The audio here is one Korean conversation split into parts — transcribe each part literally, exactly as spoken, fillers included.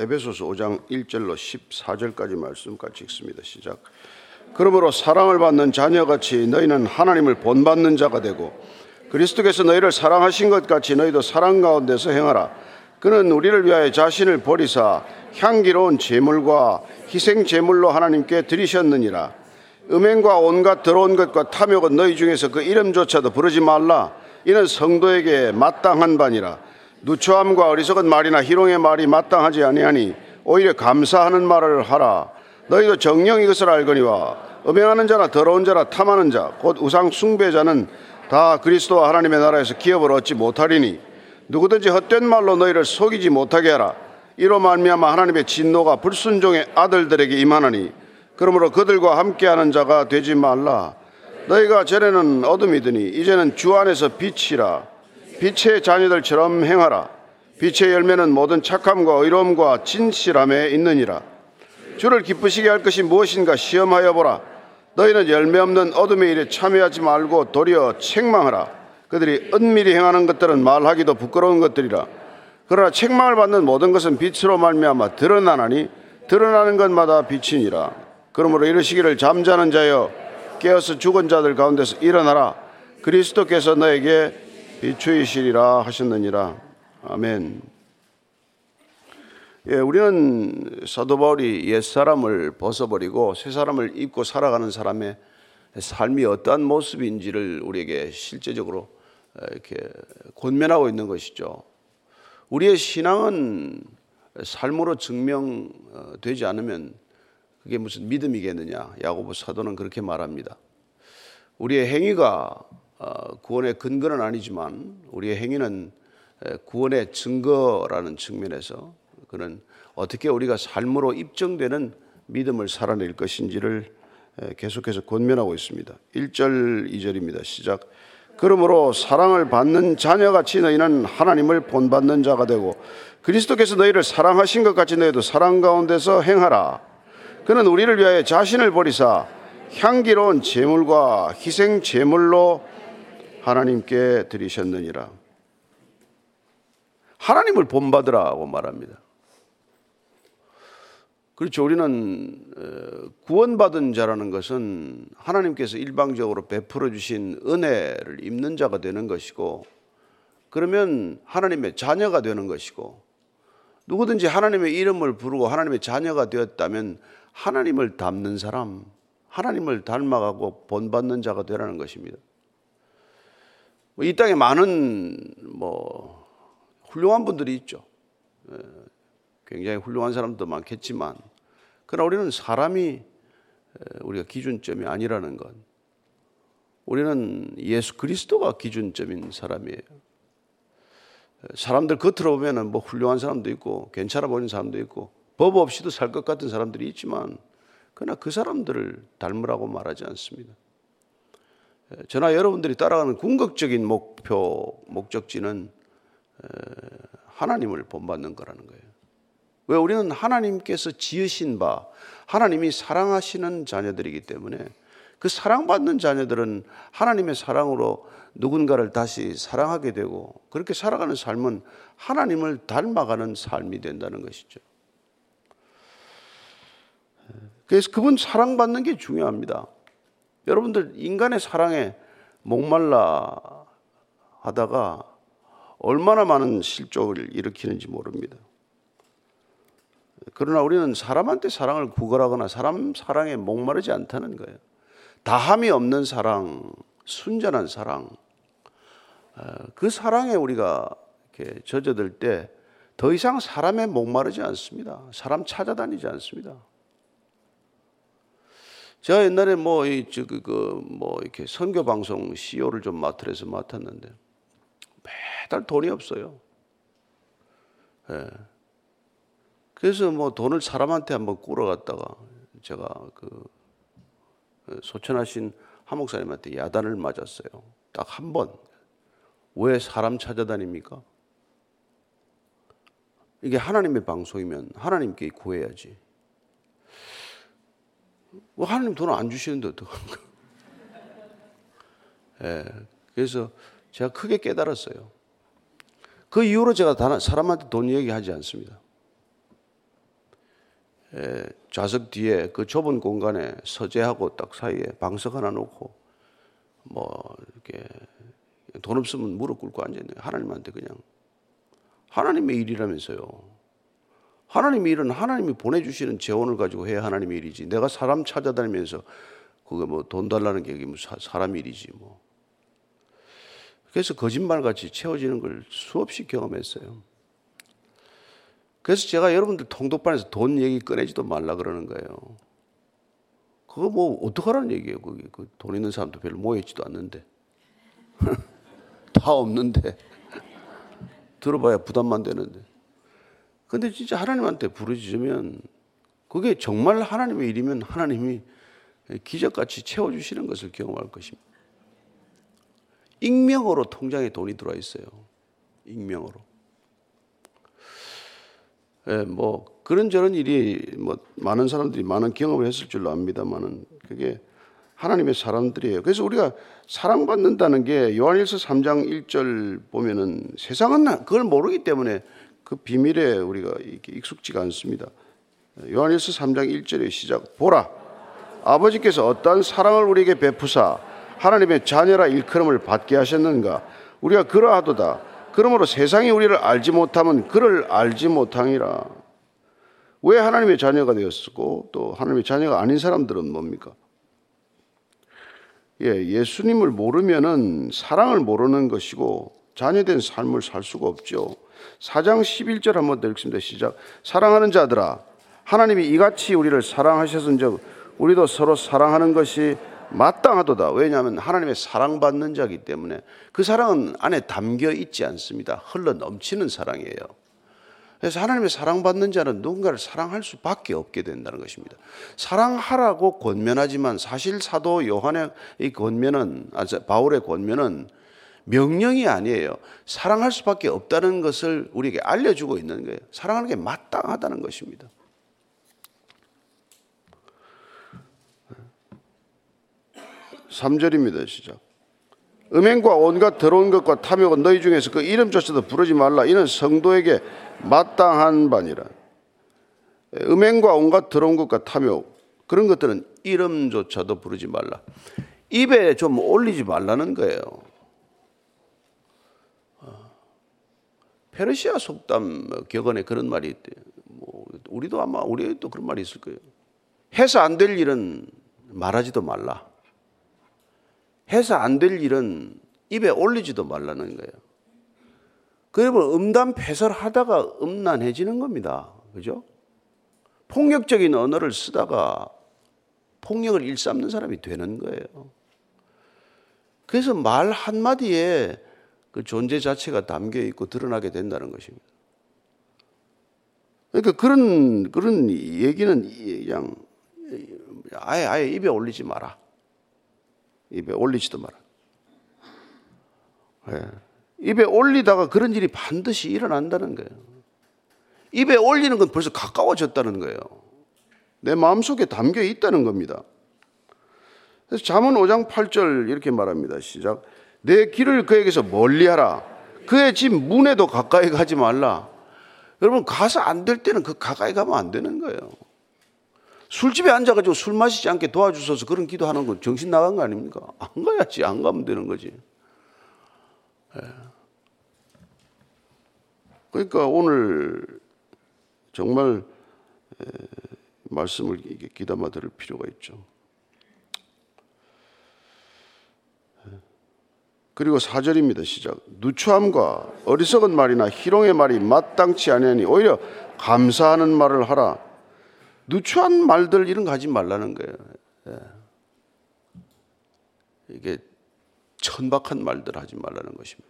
에베소서 오 장 일 절로 십사 절까지 말씀 같이 읽습니다. 시작. 그러므로 사랑을 받는 자녀같이 너희는 하나님을 본받는 자가 되고 그리스도께서 너희를 사랑하신 것 같이 너희도 사랑 가운데서 행하라. 그는 우리를 위하여 자신을 버리사 향기로운 제물과 희생 제물로 하나님께 드리셨느니라. 음행과 온갖 더러운 것과 탐욕은 너희 중에서 그 이름조차도 부르지 말라. 이는 성도에게 마땅한 바니라. 누추함과 어리석은 말이나 희롱의 말이 마땅하지 아니하니 오히려 감사하는 말을 하라. 너희도 정녕 이것을 알거니와 음행하는 자나 더러운 자나 탐하는 자 곧 우상 숭배자는 다 그리스도와 하나님의 나라에서 기업을 얻지 못하리니 누구든지 헛된 말로 너희를 속이지 못하게 하라. 이로 말미암아 하나님의 진노가 불순종의 아들들에게 임하나니 그러므로 그들과 함께하는 자가 되지 말라. 너희가 전에는 어둠이더니 이제는 주 안에서 빛이라. 빛의 자녀들처럼 행하라. 빛의 열매는 모든 착함과 의로움과 진실함에 있느니라. 주를 기쁘시게 할 것이 무엇인가 시험하여 보라. 너희는 열매 없는 어둠의 일에 참여하지 말고 도리어 책망하라. 그들이 은밀히 행하는 것들은 말하기도 부끄러운 것들이라. 그러나 책망을 받는 모든 것은 빛으로 말미암아 드러나나니 드러나는 것마다 빛이니라. 그러므로 이르시기를 잠자는 자여 깨어서 죽은 자들 가운데서 일어나라. 그리스도께서 너에게 비추이시리라 하셨느니라. 아멘. 예, 우리는 사도 바울이 옛사람을 벗어버리고 새사람을 입고 살아가는 사람의 삶이 어떠한 모습인지를 우리에게 실제적으로 이렇게 권면하고 있는 것이죠. 우리의 신앙은 삶으로 증명되지 않으면 그게 무슨 믿음이겠느냐. 야고보 사도는 그렇게 말합니다. 우리의 행위가 구원의 근거는 아니지만 우리의 행위는 구원의 증거라는 측면에서 그는 어떻게 우리가 삶으로 입증되는 믿음을 살아낼 것인지를 계속해서 권면하고 있습니다. 일 절 이 절입니다. 시작. 그러므로 사랑을 받는 자녀같이 너희는 하나님을 본받는 자가 되고 그리스도께서 너희를 사랑하신 것 같이 너희도 사랑 가운데서 행하라. 그는 우리를 위하여 자신을 버리사 향기로운 제물과 희생 제물로 하나님께 드리셨느니라. 하나님을 본받으라고 말합니다. 그렇죠. 우리는 구원받은 자라는 것은 하나님께서 일방적으로 베풀어 주신 은혜를 입는 자가 되는 것이고 그러면 하나님의 자녀가 되는 것이고 누구든지 하나님의 이름을 부르고 하나님의 자녀가 되었다면 하나님을 닮는 사람, 하나님을 닮아가고 본받는 자가 되라는 것입니다. 이 땅에 많은 뭐 훌륭한 분들이 있죠. 굉장히 훌륭한 사람도 많겠지만 그러나 우리는 사람이 우리가 기준점이 아니라는 것. 우리는 예수 그리스도가 기준점인 사람이에요. 사람들 겉으로 보면 뭐 훌륭한 사람도 있고 괜찮아 보이는 사람도 있고 법 없이도 살 것 같은 사람들이 있지만 그러나 그 사람들을 닮으라고 말하지 않습니다. 저나 여러분들이 따라가는 궁극적인 목표, 목적지는 하나님을 본받는 거라는 거예요. 왜? 우리는 하나님께서 지으신 바, 하나님이 사랑하시는 자녀들이기 때문에 그 사랑받는 자녀들은 하나님의 사랑으로 누군가를 다시 사랑하게 되고 그렇게 살아가는 삶은 하나님을 닮아가는 삶이 된다는 것이죠. 그래서 그분 사랑받는 게 중요합니다. 여러분들 인간의 사랑에 목말라 하다가 얼마나 많은 실족을 일으키는지 모릅니다. 그러나 우리는 사람한테 사랑을 구걸하거나 사람 사랑에 목마르지 않다는 거예요. 다함이 없는 사랑, 순전한 사랑, 그 사랑에 우리가 이렇게 젖어들 때 더 이상 사람에 목마르지 않습니다. 사람 찾아다니지 않습니다. 제가 옛날에 뭐 이 저 그 뭐 이렇게 선교 방송 씨이오를 좀 맡으래서 맡았는데 매달 돈이 없어요. 예. 그래서 뭐 돈을 사람한테 한번 꾸러갔다가 제가 그 소천하신 하목사님한테 야단을 맞았어요. 딱 한 번. 왜 사람 찾아다닙니까? 이게 하나님의 방송이면 하나님께 구해야지. 뭐 하나님 돈을 안 주시는데 어떡합니까? 예. 그래서 제가 크게 깨달았어요. 그 이후로 제가 사람한테 돈 얘기하지 않습니다. 좌석 뒤에 그 좁은 공간에 서재하고 딱 사이에 방석 하나 놓고 뭐 이렇게 돈 없으면 무릎 꿇고 앉아있는 거예요. 하나님한테 그냥 하나님의 일이라면서요. 하나님의 일은 하나님이 보내주시는 재원을 가지고 해야 하나님의 일이지, 내가 사람 찾아다니면서 그게 뭐 돈 달라는 게 사람 일이지 뭐. 그래서 거짓말같이 채워지는 걸 수없이 경험했어요. 그래서 제가 여러분들 통독반에서 돈 얘기 꺼내지도 말라 그러는 거예요. 그거 뭐 어떡하라는 얘기예요. 그게 그 돈 있는 사람도 별로 모여있지도 않는데 다 없는데 들어봐야 부담만 되는데. 근데 진짜 하나님한테 부르짖으면 그게 정말 하나님의 일이면 하나님이 기적같이 채워주시는 것을 경험할 것입니다. 익명으로 통장에 돈이 들어와 있어요. 익명으로. 예, 뭐 그런저런 일이 뭐 많은 사람들이 많은 경험을 했을 줄로 압니다만은 그게 하나님의 사람들이에요. 그래서 우리가 사랑받는다는 게 요한일서 삼 장 일 절 보면은 세상은 그걸 모르기 때문에 그 비밀에 우리가 이렇게 익숙지가 않습니다. 요한일서 삼 장 일 절의 시작. 보라, 아버지께서 어떠한 사랑을 우리에게 베푸사 하나님의 자녀라 일컬음을 받게 하셨는가. 우리가 그러하도다. 그러므로 세상이 우리를 알지 못하면 그를 알지 못함이라. 왜 하나님의 자녀가 되었고 또 하나님의 자녀가 아닌 사람들은 뭡니까? 예, 예수님을 모르면은 사랑을 모르는 것이고 자녀된 삶을 살 수가 없죠. 사 장 십일 절 한번 더 읽습니다. 시작. 사랑하는 자들아, 하나님이 이같이 우리를 사랑하셨은즉 우리도 서로 사랑하는 것이 마땅하도다. 왜냐하면 하나님의 사랑받는 자이기 때문에. 그 사랑은 안에 담겨 있지 않습니다. 흘러 넘치는 사랑이에요. 그래서 하나님의 사랑받는 자는 누군가를 사랑할 수밖에 없게 된다는 것입니다. 사랑하라고 권면하지만 사실 사도 요한의 이 권면은, 아, 바울의 권면은 명령이 아니에요. 사랑할 수밖에 없다는 것을 우리에게 알려주고 있는 거예요. 사랑하는 게 마땅하다는 것입니다. 삼 절입니다. 시작. 음행과 온갖 더러운 것과 탐욕은 너희 중에서 그 이름조차도 부르지 말라. 이는 성도에게 마땅한 바니라. 음행과 온갖 더러운 것과 탐욕, 그런 것들은 이름조차도 부르지 말라. 입에 좀 올리지 말라는 거예요. 페르시아 속담 격언에 그런 말이 있대요. 뭐 우리도 아마 우리도 그런 말이 있을 거예요. 해서 안 될 일은 말하지도 말라. 해서 안 될 일은 입에 올리지도 말라는 거예요. 그러면 음담패설하다가 음란해지는 겁니다. 그죠? 폭력적인 언어를 쓰다가 폭력을 일삼는 사람이 되는 거예요. 그래서 말 한마디에 그 존재 자체가 담겨 있고 드러나게 된다는 것입니다. 그러니까 그런, 그런 얘기는 그냥 아예, 아예 입에 올리지 마라. 입에 올리지도 마라. 네. 입에 올리다가 그런 일이 반드시 일어난다는 거예요. 입에 올리는 건 벌써 가까워졌다는 거예요. 내 마음속에 담겨 있다는 겁니다. 그래서 잠언 오 장 팔 절 이렇게 말합니다. 시작. 내 길을 그에게서 멀리하라. 그의 집 문에도 가까이 가지 말라. 여러분, 가서 안 될 때는 그 가까이 가면 안 되는 거예요. 술집에 앉아가지고 술 마시지 않게 도와주셔서 그런 기도하는 건 정신 나간 거 아닙니까? 안 가야지. 안 가면 되는 거지. 예. 그러니까 오늘 정말 말씀을 귀담아 들을 필요가 있죠. 그리고 사 절입니다. 시작. 누추함과 어리석은 말이나 희롱의 말이 마땅치 아니하니 오히려 감사하는 말을 하라. 누추한 말들 이런 거 하지 말라는 거예요. 예. 이게 천박한 말들 하지 말라는 것입니다.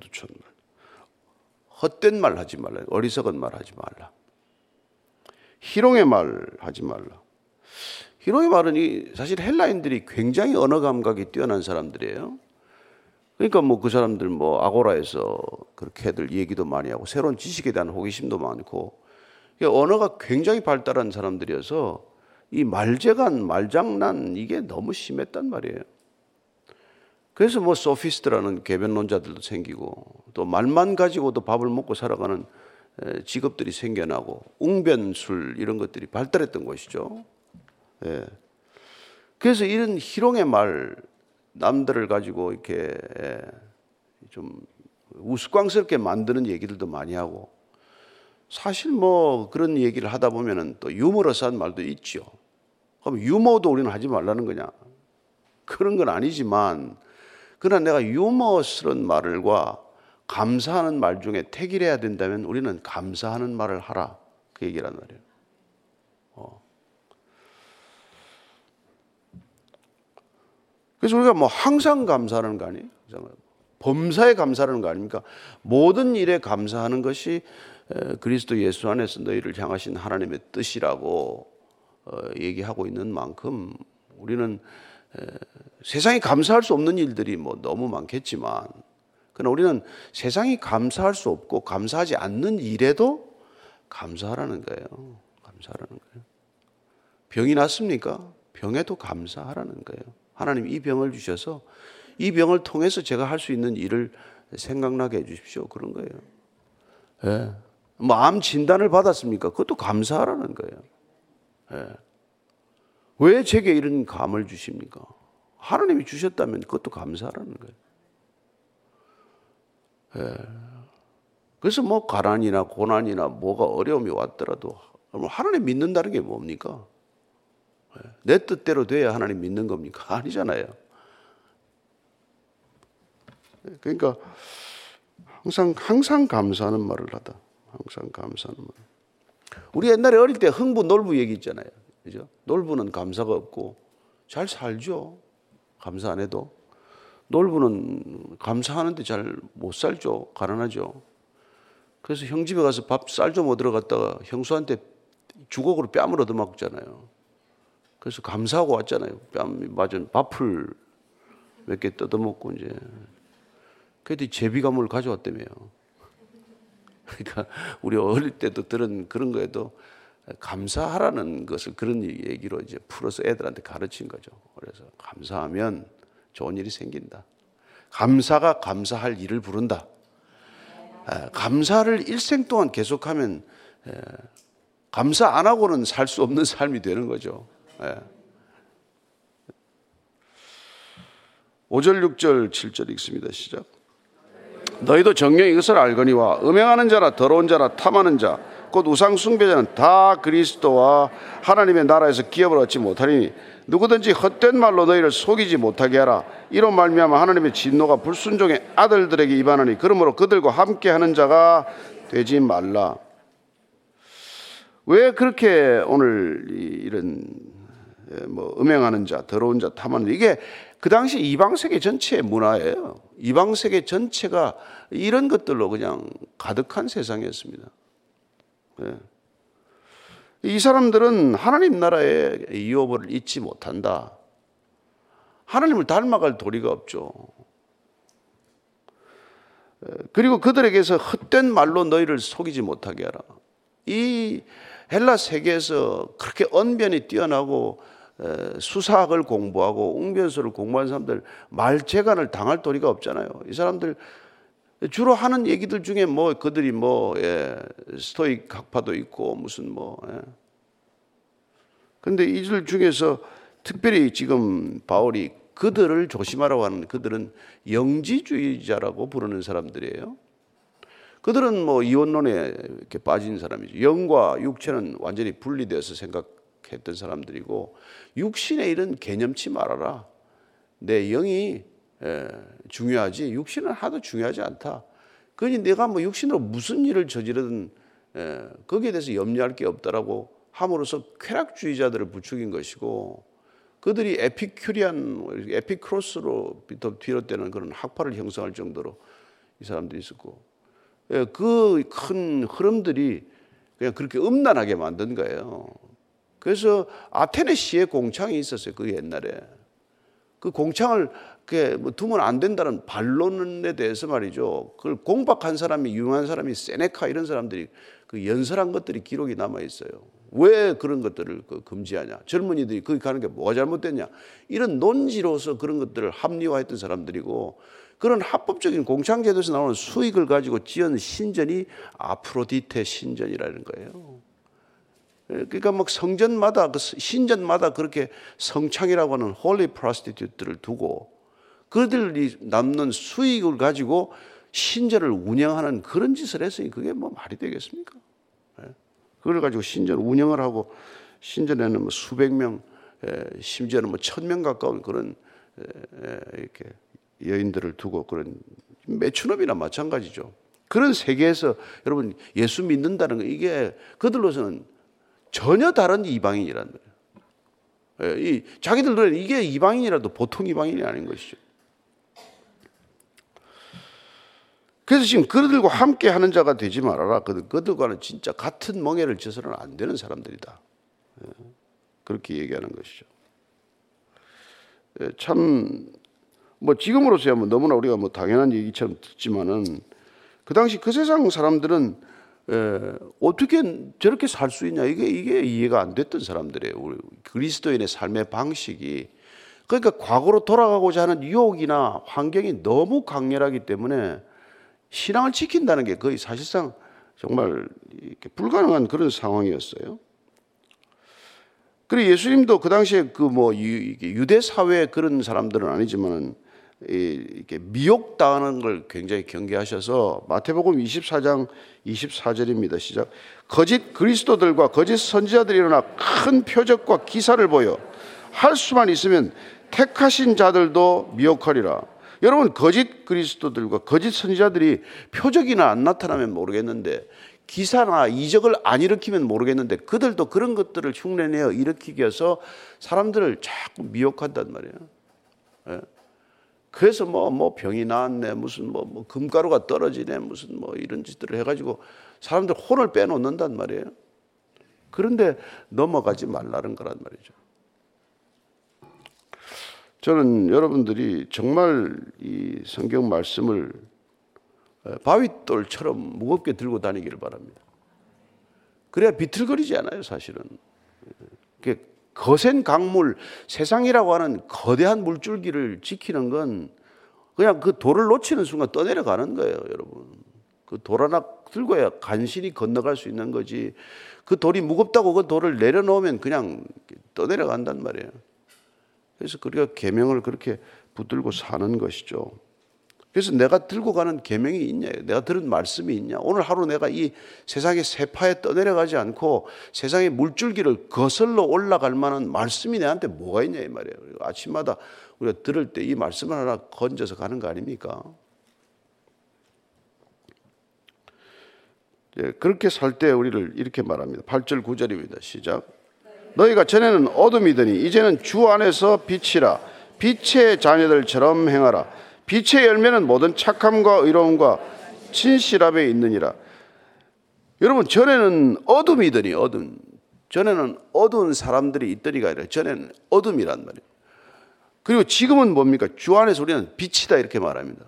누추한 말, 헛된 말 하지 말라. 어리석은 말 하지 말라. 희롱의 말 하지 말라. 희롱의 말은 이 사실 헬라인들이 굉장히 언어 감각이 뛰어난 사람들이에요. 그러니까 뭐 그 사람들 뭐 아고라에서 그렇게들 얘기도 많이 하고 새로운 지식에 대한 호기심도 많고. 언어가 굉장히 발달한 사람들이어서 이 말재간, 말장난 이게 너무 심했단 말이에요. 그래서 뭐 소피스트라는 개변론자들도 생기고 또 말만 가지고도 밥을 먹고 살아가는 직업들이 생겨나고 웅변술 이런 것들이 발달했던 것이죠. 예. 그래서 이런 희롱의 말, 남들을 가지고 이렇게 좀 우스꽝스럽게 만드는 얘기들도 많이 하고, 사실 뭐 그런 얘기를 하다 보면은 또 유머러스한 말도 있죠. 그럼 유머도 우리는 하지 말라는 거냐? 그런 건 아니지만, 그러나 내가 유머스러운 말과 감사하는 말 중에 택일해야 된다면 우리는 감사하는 말을 하라, 그 얘기란 말이에요. 어. 그래서 우리가 뭐 항상 감사하는 거 아니에요? 범사에 감사하는 거 아닙니까? 모든 일에 감사하는 것이 그리스도 예수 안에서 너희를 향하신 하나님의 뜻이라고 얘기하고 있는 만큼, 우리는 세상이 감사할 수 없는 일들이 뭐 너무 많겠지만, 그러나 우리는 세상이 감사할 수 없고 감사하지 않는 일에도 감사하라는 거예요. 감사하라는 거예요. 병이 났습니까? 병에도 감사하라는 거예요. 하나님, 이 병을 주셔서 이 병을 통해서 제가 할 수 있는 일을 생각나게 해 주십시오. 그런 거예요. 예. 뭐 암 진단을 받았습니까? 그것도 감사하라는 거예요. 예. 왜 제게 이런 감을 주십니까? 하나님이 주셨다면 그것도 감사하라는 거예요. 예. 그래서 뭐 가난이나 고난이나 뭐가 어려움이 왔더라도 하나님 믿는다는 게 뭡니까? 예. 내 뜻대로 돼야 하나님 믿는 겁니까? 아니잖아요. 예. 그러니까 항상 항상 감사하는 말을 하다. 항상 감사하는 말. 우리 옛날에 어릴 때 흥부 놀부 얘기 있잖아요. 그죠? 놀부는 감사가 없고 잘 살죠. 감사 안 해도. 놀부는 감사하는데 잘 못 살죠. 가난하죠. 그래서 형 집에 가서 밥 쌀 좀 얻으러 갔다가 형수한테 주걱으로 뺨을 얻어 맞잖아요. 그래서 감사하고 왔잖아요. 뺨 맞은 밥풀 몇 개 뜯어 먹고 이제. 그랬더니 제비감을 가져왔다며요. 그러니까 우리 어릴 때도 들은 그런 거에도 감사하라는 것을 그런 얘기로 이제 풀어서 애들한테 가르친 거죠. 그래서 감사하면 좋은 일이 생긴다. 감사가 감사할 일을 부른다. 감사를 일생 동안 계속하면 감사 안 하고는 살 수 없는 삶이 되는 거죠. 오 절, 육 절, 칠 절 읽습니다. 시작. 너희도 정녕 이것을 알거니와 음행하는 자라 더러운 자라 탐하는 자 곧 우상 숭배자는 다 그리스도와 하나님의 나라에서 기업을 얻지 못하리니 누구든지 헛된 말로 너희를 속이지 못하게 하라. 이로 말미암아 하나님의 진노가 불순종의 아들들에게 임하나니 그러므로 그들과 함께하는 자가 되지 말라. 왜 그렇게 오늘 이런 뭐 음행하는 자, 더러운 자, 탐하는, 이게 그 당시 이방 세계 전체의 문화예요. 이방 세계 전체가 이런 것들로 그냥 가득한 세상이었습니다. 예. 이 사람들은 하나님 나라의 이오버를 잊지 못한다. 하나님을 닮아갈 도리가 없죠. 그리고 그들에게서 헛된 말로 너희를 속이지 못하게 하라. 이 헬라 세계에서 그렇게 언변이 뛰어나고 수사학을 공부하고 웅변술을 공부한 사람들 말재간을 당할 도리가 없잖아요. 이 사람들 주로 하는 얘기들 중에 뭐 그들이 뭐 예, 스토익 학파도 있고 무슨 뭐. 그런데 예. 이들 중에서 특별히 지금 바울이 그들을 조심하라고 하는, 그들은 영지주의자라고 부르는 사람들이에요. 그들은 뭐 이원론에 이렇게 빠진 사람이죠. 영과 육체는 완전히 분리되어서 생각했던 사람들이고, 육신의 일은 개념치 말아라. 내 영이 예, 중요하지 육신은 하도 중요하지 않다. 그러니 내가 뭐 육신으로 무슨 일을 저지르든 예, 거기에 대해서 염려할 게 없다라고 함으로써 쾌락주의자들을 부추긴 것이고, 그들이 에피큐리안, 에피크로스로 비롯되는 그런 학파를 형성할 정도로 이 사람들이 있었고, 예, 그 큰 흐름들이 그냥 그렇게 음란하게 만든 거예요. 그래서 아테네 시에 공창이 있었어요. 그 옛날에 그 공창을 두면 안 된다는 반론에 대해서 말이죠. 그걸 공박한 사람이, 유명한 사람이 세네카 이런 사람들이 그 연설한 것들이 기록이 남아 있어요. 왜 그런 것들을 그 금지하냐, 젊은이들이 거기 가는 게 뭐가 잘못됐냐, 이런 논지로서 그런 것들을 합리화했던 사람들이고, 그런 합법적인 공창제도에서 나오는 수익을 가지고 지은 신전이 아프로디테 신전이라는 거예요. 그러니까 막 성전마다, 신전마다 그렇게 성창이라고 하는 홀리 프로스티튜트를 두고 그들이 남는 수익을 가지고 신전을 운영하는 그런 짓을 했으니 그게 뭐 말이 되겠습니까? 그걸 가지고 신전 운영을 하고, 신전에는 뭐 수백 명, 심지어는 뭐 천 명 가까운 그런 이렇게 여인들을 두고, 그런 매춘업이나 마찬가지죠. 그런 세계에서 여러분 예수 믿는다는 거, 이게 그들로서는 전혀 다른 이방인이란 거예요. 이 자기들 눈에는 이게 이방인이라도 보통 이방인이 아닌 것이죠. 그래서 지금 그들과 함께 하는 자가 되지 말아라. 그들과는 진짜 같은 멍에를 져서는 안 되는 사람들이다. 그렇게 얘기하는 것이죠. 참, 뭐 지금으로서야 뭐 너무나 우리가 뭐 당연한 얘기처럼 듣지만은, 그 당시 그 세상 사람들은 에, 어떻게 저렇게 살 수 있냐, 이게 이게 이해가 안 됐던 사람들이에요. 우리 그리스도인의 삶의 방식이, 그러니까 과거로 돌아가고자 하는 유혹이나 환경이 너무 강렬하기 때문에 신앙을 지킨다는 게 거의 사실상 정말 이렇게 불가능한 그런 상황이었어요. 그리고 예수님도 그 당시에 그 뭐 유대 사회 그런 사람들은 아니지만은, 이렇게 미혹당하는 걸 굉장히 경계하셔서 마태복음 이십사 장 이십사 절입니다. 시작. 거짓 그리스도들과 거짓 선지자들이 일어나 큰 표적과 기사를 보여 할 수만 있으면 택하신 자들도 미혹하리라. 여러분, 거짓 그리스도들과 거짓 선지자들이 표적이나 안 나타나면 모르겠는데, 기사나 이적을 안 일으키면 모르겠는데, 그들도 그런 것들을 흉내내어 일으키게 해서 사람들을 자꾸 미혹한단 말이에요. 예. 그래서 뭐, 뭐 병이 나왔네, 무슨 뭐, 뭐 금가루가 떨어지네, 무슨 뭐 이런 짓들을 해가지고 사람들 혼을 빼놓는단 말이에요. 그런데 넘어가지 말라는 거란 말이죠. 저는 여러분들이 정말 이 성경 말씀을 바윗돌처럼 무겁게 들고 다니기를 바랍니다. 그래야 비틀거리지 않아요, 사실은. 거센 강물, 세상이라고 하는 거대한 물줄기를 지키는 건 그냥 그 돌을 놓치는 순간 떠내려가는 거예요, 여러분. 그 돌 하나 들고야 간신히 건너갈 수 있는 거지, 그 돌이 무겁다고 그 돌을 내려놓으면 그냥 떠내려간단 말이에요. 그래서 우리가 계명을 그렇게 붙들고 사는 것이죠. 그래서 내가 들고 가는 계명이 있냐, 내가 들은 말씀이 있냐, 오늘 하루 내가 이 세상의 세파에 떠내려가지 않고 세상의 물줄기를 거슬러 올라갈 만한 말씀이 내한테 뭐가 있냐 이 말이에요. 아침마다 우리가 들을 때 이 말씀을 하나 건져서 가는 거 아닙니까? 그렇게 살 때 우리를 이렇게 말합니다. 팔 절 구 절입니다. 시작. 너희가 전에는 어둠이더니 이제는 주 안에서 빛이라. 빛의 자녀들처럼 행하라. 빛의 열매는 모든 착함과 의로움과 진실함에 있느니라. 여러분, 전에는 어둠이더니, 어둠. 전에는 어두운 사람들이 있더니가 아니라 전에는 어둠이란 말이에요. 그리고 지금은 뭡니까? 주 안에서 우리는 빛이다, 이렇게 말합니다.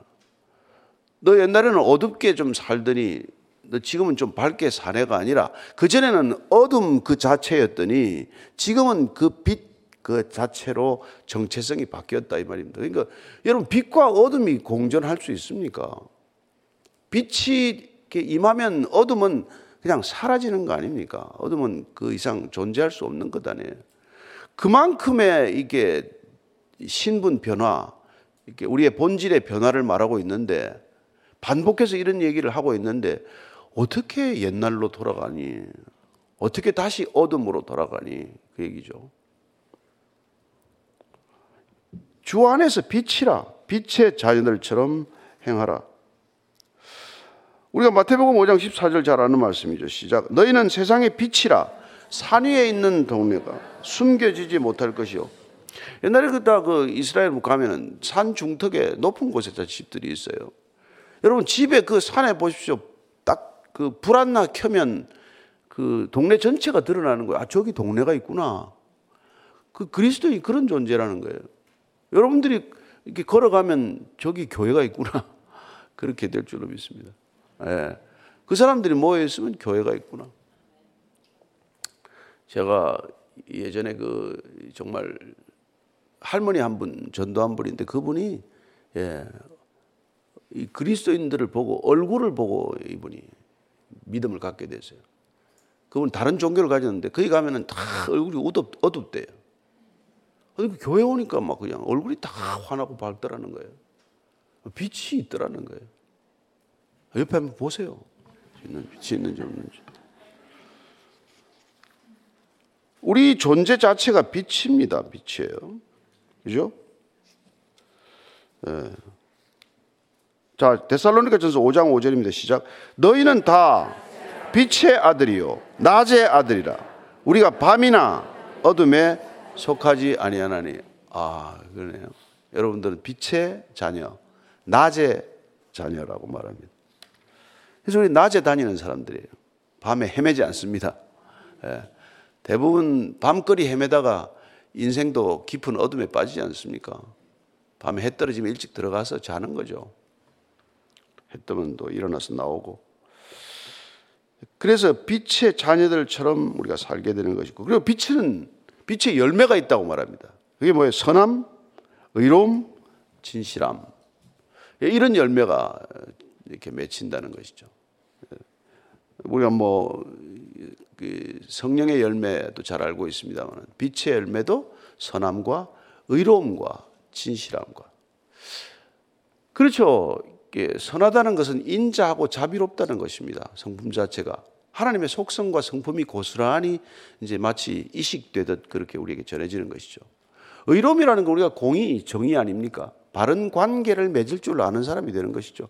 너 옛날에는 어둡게 좀 살더니 너 지금은 좀 밝게 사내가 아니라, 그전에는 어둠 그 자체였더니 지금은 그 빛 그 자체로 정체성이 바뀌었다, 이 말입니다. 그러니까 여러분, 빛과 어둠이 공존할 수 있습니까? 빛이 이렇게 임하면 어둠은 그냥 사라지는 거 아닙니까? 어둠은 그 이상 존재할 수 없는 것 아니에요. 그만큼의 이게 신분 변화, 이렇게 우리의 본질의 변화를 말하고 있는데, 반복해서 이런 얘기를 하고 있는데, 어떻게 옛날로 돌아가니? 어떻게 다시 어둠으로 돌아가니? 그 얘기죠. 주 안에서 빛이라. 빛의 자녀들처럼 행하라. 우리가 마태복음 오 장 십사 절 잘 아는 말씀이죠. 시작. 너희는 세상의 빛이라. 산 위에 있는 동네가 숨겨지지 못할 것이요. 옛날에 그다 그 이스라엘 가면은 산 중턱에 높은 곳에다 집들이 있어요. 여러분, 집에 그 산에 보십시오. 딱 그 불 하나 켜면 그 동네 전체가 드러나는 거예요. 아, 저기 동네가 있구나. 그 그리스도인이 그런 존재라는 거예요. 여러분들이 이렇게 걸어가면 저기 교회가 있구나. 그렇게 될 줄로 믿습니다. 예. 그 사람들이 모여있으면 교회가 있구나. 제가 예전에 그 정말 할머니 한 분, 전도 한 분인데 그분이 예, 이 그리스도인들을 보고 얼굴을 보고 이분이 믿음을 갖게 됐어요. 그분 다른 종교를 가졌는데 거기 가면은 다 얼굴이 어둡, 어둡대요. 교회 오니까 막 그냥 얼굴이 다 환하고 밝더라는 거예요. 빛이 있더라는 거예요. 옆에 한번 보세요. 빛이 있는지 없는지. 우리 존재 자체가 빛입니다. 빛이에요. 그죠? 네. 자, 데살로니가전서 오 장 오 절입니다. 시작. 너희는 다 빛의 아들이요 낮의 아들이라. 우리가 밤이나 어둠에 속하지 아니하나니. 아, 그러네요. 여러분들은 빛의 자녀, 낮의 자녀라고 말합니다. 그래서 우리 낮에 다니는 사람들이에요. 밤에 헤매지 않습니다. 예. 대부분 밤거리 헤매다가 인생도 깊은 어둠에 빠지지 않습니까? 밤에 해 떨어지면 일찍 들어가서 자는 거죠. 해 뜨면 또 일어나서 나오고. 그래서 빛의 자녀들처럼 우리가 살게 되는 것이고, 그리고 빛은 빛의 열매가 있다고 말합니다. 그게 뭐예요? 선함, 의로움, 진실함. 이런 열매가 이렇게 맺힌다는 것이죠. 우리가 뭐 성령의 열매도 잘 알고 있습니다만 빛의 열매도 선함과 의로움과 진실함과. 그렇죠. 선하다는 것은 인자하고 자비롭다는 것입니다. 성품 자체가 하나님의 속성과 성품이 고스란히 이제 마치 이식되듯 그렇게 우리에게 전해지는 것이죠. 의로움이라는 건 우리가 공의, 정의 아닙니까? 바른 관계를 맺을 줄 아는 사람이 되는 것이죠.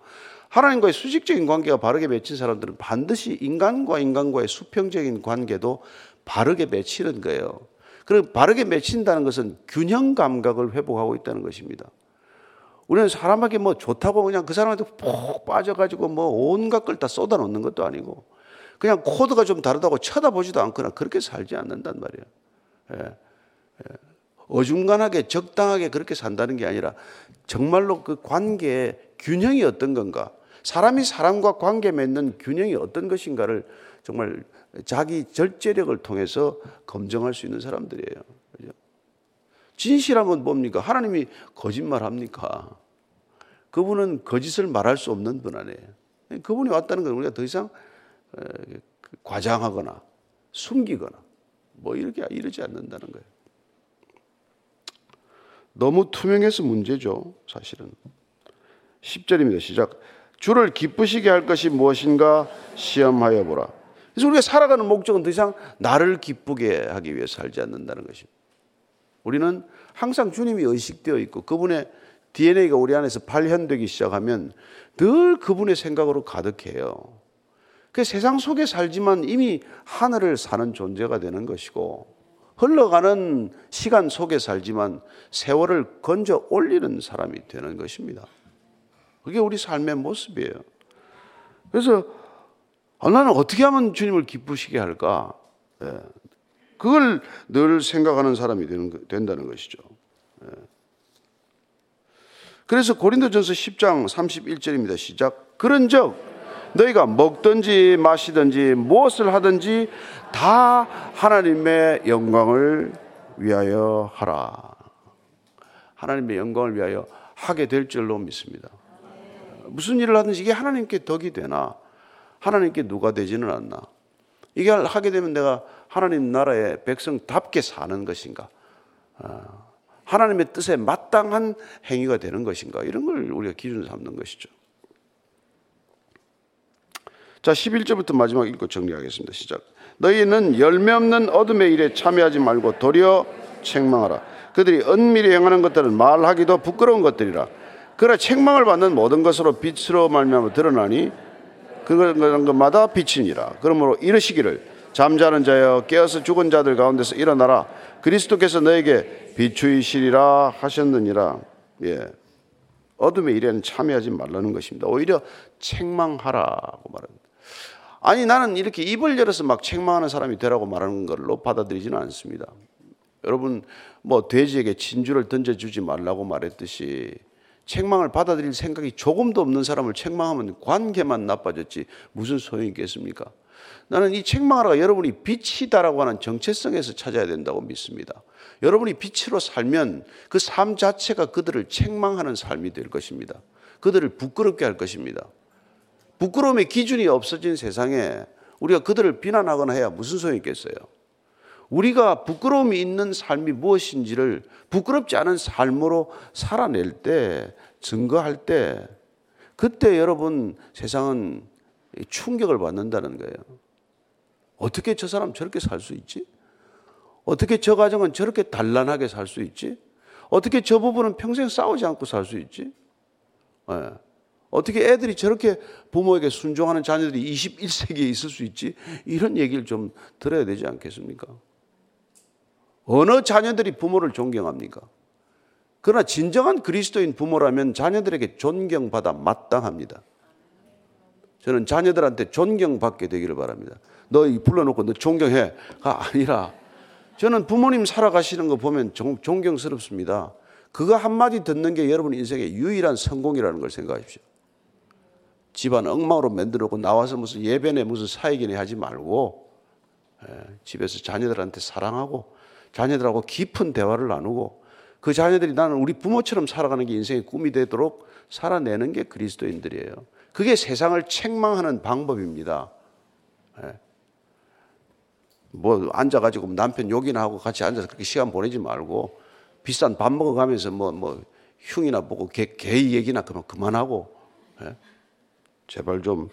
하나님과의 수직적인 관계가 바르게 맺힌 사람들은 반드시 인간과 인간과의 수평적인 관계도 바르게 맺히는 거예요. 그리고 바르게 맺힌다는 것은 균형 감각을 회복하고 있다는 것입니다. 우리는 사람에게 뭐 좋다고 그냥 그 사람한테 푹 빠져가지고 뭐 온갖 걸 다 쏟아 놓는 것도 아니고 그냥 코드가 좀 다르다고 쳐다보지도 않거나 그렇게 살지 않는단 말이에요. 예. 예. 어중간하게 적당하게 그렇게 산다는 게 아니라 정말로 그 관계의 균형이 어떤 건가, 사람이 사람과 관계 맺는 균형이 어떤 것인가를 정말 자기 절제력을 통해서 검증할 수 있는 사람들이에요. 그렇죠? 진실함은 뭡니까? 하나님이 거짓말합니까? 그분은 거짓을 말할 수 없는 분 아니에요. 그분이 왔다는 건 우리가 더 이상 과장하거나 숨기거나 뭐 이렇게 이러지 않는다는 거예요. 너무 투명해서 문제죠, 사실은. 십 절입니다. 시작. 주를 기쁘시게 할 것이 무엇인가 시험하여 보라. 그래서 우리가 살아가는 목적은 더 이상 나를 기쁘게 하기 위해 살지 않는다는 것입니다. 우리는 항상 주님이 의식되어 있고 그분의 디엔에이가 우리 안에서 발현되기 시작하면 늘 그분의 생각으로 가득해요. 그 세상 속에 살지만 이미 하늘을 사는 존재가 되는 것이고, 흘러가는 시간 속에 살지만 세월을 건져 올리는 사람이 되는 것입니다. 그게 우리 삶의 모습이에요. 그래서 아, 나는 어떻게 하면 주님을 기쁘시게 할까? 예. 그걸 늘 생각하는 사람이 되는, 된다는 것이죠. 예. 그래서 고린도전서 십 장 삼십일 절입니다. 시작. 그런즉 너희가 먹든지 마시든지 무엇을 하든지 다 하나님의 영광을 위하여 하라. 하나님의 영광을 위하여 하게 될 줄로 믿습니다. 무슨 일을 하든지 이게 하나님께 덕이 되나, 하나님께 누가 되지는 않나, 이게 하게 되면 내가 하나님 나라의 백성답게 사는 것인가, 하나님의 뜻에 마땅한 행위가 되는 것인가, 이런 걸 우리가 기준으로 삼는 것이죠. 자, 십일 절부터 마지막 읽고 정리하겠습니다. 시작. 너희는 열매 없는 어둠의 일에 참여하지 말고 도리어 책망하라. 그들이 은밀히 행하는 것들은 말하기도 부끄러운 것들이라. 그러나 책망을 받는 모든 것으로 빛으로 말미암아 드러나니 그런 것마다 빛이니라. 그러므로 이르시기를 잠자는 자여 깨어서 죽은 자들 가운데서 일어나라. 그리스도께서 너에게 비추이시리라 하셨느니라. 예. 어둠의 일에는 참여하지 말라는 것입니다. 오히려 책망하라고 말합니다. 아니, 나는 이렇게 입을 열어서 막 책망하는 사람이 되라고 말하는 걸로 받아들이지는 않습니다. 여러분, 뭐 돼지에게 진주를 던져주지 말라고 말했듯이 책망을 받아들일 생각이 조금도 없는 사람을 책망하면 관계만 나빠졌지 무슨 소용이 있겠습니까? 나는 이 책망하라가 여러분이 빛이다라고 하는 정체성에서 찾아야 된다고 믿습니다. 여러분이 빛으로 살면 그 삶 자체가 그들을 책망하는 삶이 될 것입니다. 그들을 부끄럽게 할 것입니다. 부끄러움의 기준이 없어진 세상에 우리가 그들을 비난하거나 해야 무슨 소용이 있겠어요? 우리가 부끄러움이 있는 삶이 무엇인지를 부끄럽지 않은 삶으로 살아낼 때, 증거할 때, 그때 여러분 세상은 충격을 받는다는 거예요. 어떻게 저 사람 저렇게 살 수 있지? 어떻게 저 가정은 저렇게 단란하게 살 수 있지? 어떻게 저 부부는 평생 싸우지 않고 살 수 있지? 네. 어떻게 애들이 저렇게 부모에게 순종하는 자녀들이 이십일 세기에 있을 수 있지? 이런 얘기를 좀 들어야 되지 않겠습니까? 어느 자녀들이 부모를 존경합니까? 그러나 진정한 그리스도인 부모라면 자녀들에게 존경받아 마땅합니다. 저는 자녀들한테 존경받게 되기를 바랍니다. 너 불러놓고 너 존경해가 아니라 저는 부모님 살아가시는 거 보면 존경스럽습니다. 그거 한마디 듣는 게 여러분 인생의 유일한 성공이라는 걸 생각하십시오. 집안 엉망으로 만들어놓고 나와서 무슨 예배네 무슨 사회기네 하지 말고 집에서 자녀들한테 사랑하고 자녀들하고 깊은 대화를 나누고 그 자녀들이 나는 우리 부모처럼 살아가는 게 인생의 꿈이 되도록 살아내는 게 그리스도인들이에요. 그게 세상을 책망하는 방법입니다. 뭐 앉아가지고 남편 욕이나 하고 같이 앉아서 그렇게 시간 보내지 말고 비싼 밥 먹어가면서 뭐, 뭐 흉이나 보고 개, 개의 얘기나 그만, 그만하고 예? 제발 좀,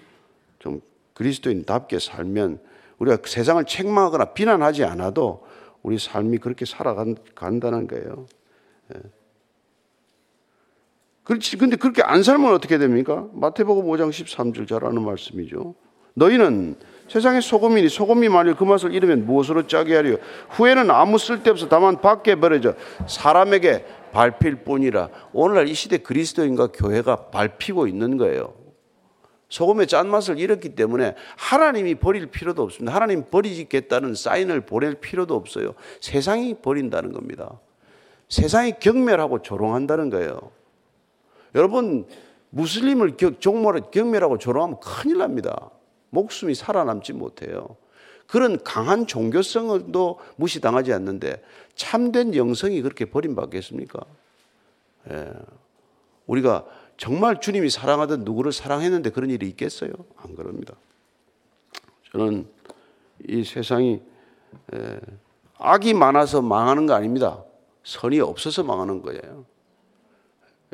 좀 그리스도인답게 살면 우리가 세상을 책망하거나 비난하지 않아도 우리 삶이 그렇게 살아간다는 거예요. 예. 그렇지. 근데 그렇게 안 살면 어떻게 됩니까? 마태복음 오 장 십삼 절 잘 아는 말씀이죠. 너희는 세상의 소금이니 소금이 만일 그 맛을 잃으면 무엇으로 짜게 하리요? 후에는 아무 쓸데없어 다만 밖에 버려져 사람에게 밟힐 뿐이라. 오늘날 이 시대 그리스도인과 교회가 밟히고 있는 거예요. 소금의 짠맛을 잃었기 때문에 하나님이 버릴 필요도 없습니다. 하나님 버리겠다는 사인을 보낼 필요도 없어요. 세상이 버린다는 겁니다. 세상이 경멸하고 조롱한다는 거예요. 여러분 무슬림을 경멸하고 조롱하면 큰일 납니다. 목숨이 살아남지 못해요. 그런 강한 종교성도 무시당하지 않는데 참된 영성이 그렇게 버림받겠습니까? 예. 우리가 정말 주님이 사랑하던 누구를 사랑했는데 그런 일이 있겠어요? 안 그럽니다. 저는 이 세상이 예, 악이 많아서 망하는 거 아닙니다. 선이 없어서 망하는 거예요.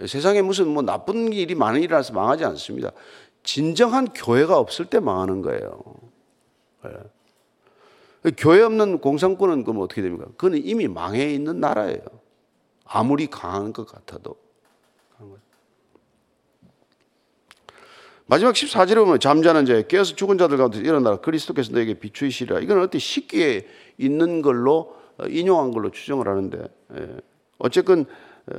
세상에 무슨 뭐 나쁜 일이 많은 일이라서 망하지 않습니다. 진정한 교회가 없을 때 망하는 거예요. 네. 교회 없는 공산권은 그럼 어떻게 됩니까? 그건 이미 망해 있는 나라예요. 아무리 강한 것 같아도. 마지막 십사 절에 보면 잠자는 자에 깨어서 죽은 자들 가운데 일어나라. 그리스도께서 너에게 비추이시리라. 이건 어떻게 식기에 있는 걸로 인용한 걸로 추정을 하는데 네. 어쨌든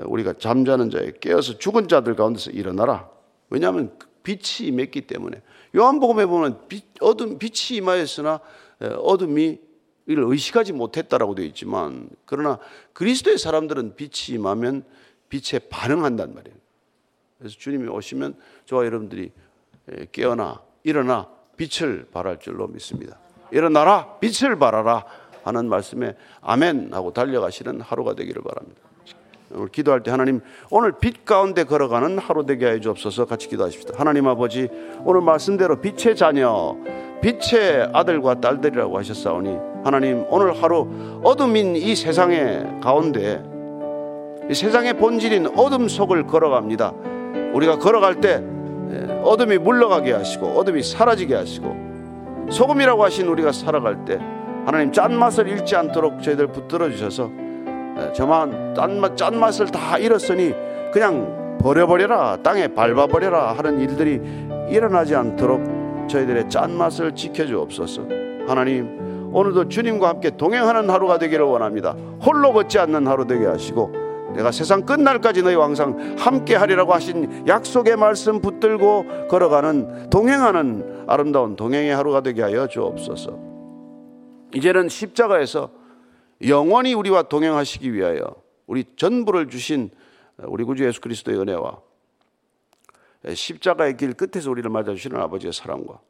우리가 잠자는 자에 깨어서 죽은 자들 가운데서 일어나라. 왜냐하면 빛이 임했기 때문에 요한복음에 보면 빛, 어둠, 빛이 임하였으나 어둠이 이를 의식하지 못했다라고 되어 있지만 그러나 그리스도의 사람들은 빛이 임하면 빛에 반응한단 말이에요. 그래서 주님이 오시면 저와 여러분들이 깨어나 일어나 빛을 발할 줄로 믿습니다. 일어나라 빛을 발하라 하는 말씀에 아멘 하고 달려가시는 하루가 되기를 바랍니다. 오늘 기도할 때 하나님 오늘 빛 가운데 걸어가는 하루 되게 하여 주옵소서. 같이 기도하십시다. 하나님 아버지 오늘 말씀대로 빛의 자녀 빛의 아들과 딸들이라고 하셨사오니 하나님 오늘 하루 어둠인 이 세상의 가운데 이 세상의 본질인 어둠 속을 걸어갑니다. 우리가 걸어갈 때 어둠이 물러가게 하시고 어둠이 사라지게 하시고 소금이라고 하신 우리가 살아갈 때 하나님 짠맛을 잃지 않도록 저희들 붙들어 주셔서 저만 짠맛, 짠맛을 다 잃었으니 그냥 버려버려라 땅에 밟아버려라 하는 일들이 일어나지 않도록 저희들의 짠맛을 지켜주옵소서. 하나님 오늘도 주님과 함께 동행하는 하루가 되기를 원합니다. 홀로 걷지 않는 하루 되게 하시고 내가 세상 끝날까지 너희와 항상 함께하리라고 하신 약속의 말씀 붙들고 걸어가는 동행하는 아름다운 동행의 하루가 되게 하여 주옵소서. 이제는 십자가에서 영원히 우리와 동행하시기 위하여 우리 전부를 주신 우리 구주 예수 그리스도의 은혜와 십자가의 길 끝에서 우리를 맞아주시는 아버지의 사랑과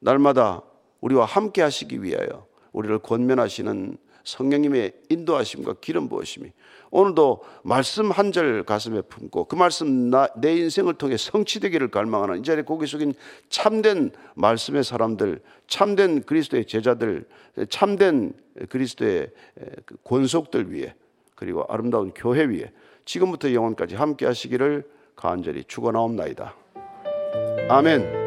날마다 우리와 함께 하시기 위하여 우리를 권면하시는 성령님의 인도하심과 기름 부으심이 오늘도 말씀 한 절 가슴에 품고 그 말씀 나, 내 인생을 통해 성취되기를 갈망하는 이 자리에 고개 숙인 참된 말씀의 사람들, 참된 그리스도의 제자들, 참된 그리스도의 권속들 위에 그리고 아름다운 교회 위에 지금부터 영원까지 함께 하시기를 간절히 축원하옵나이다. 아멘.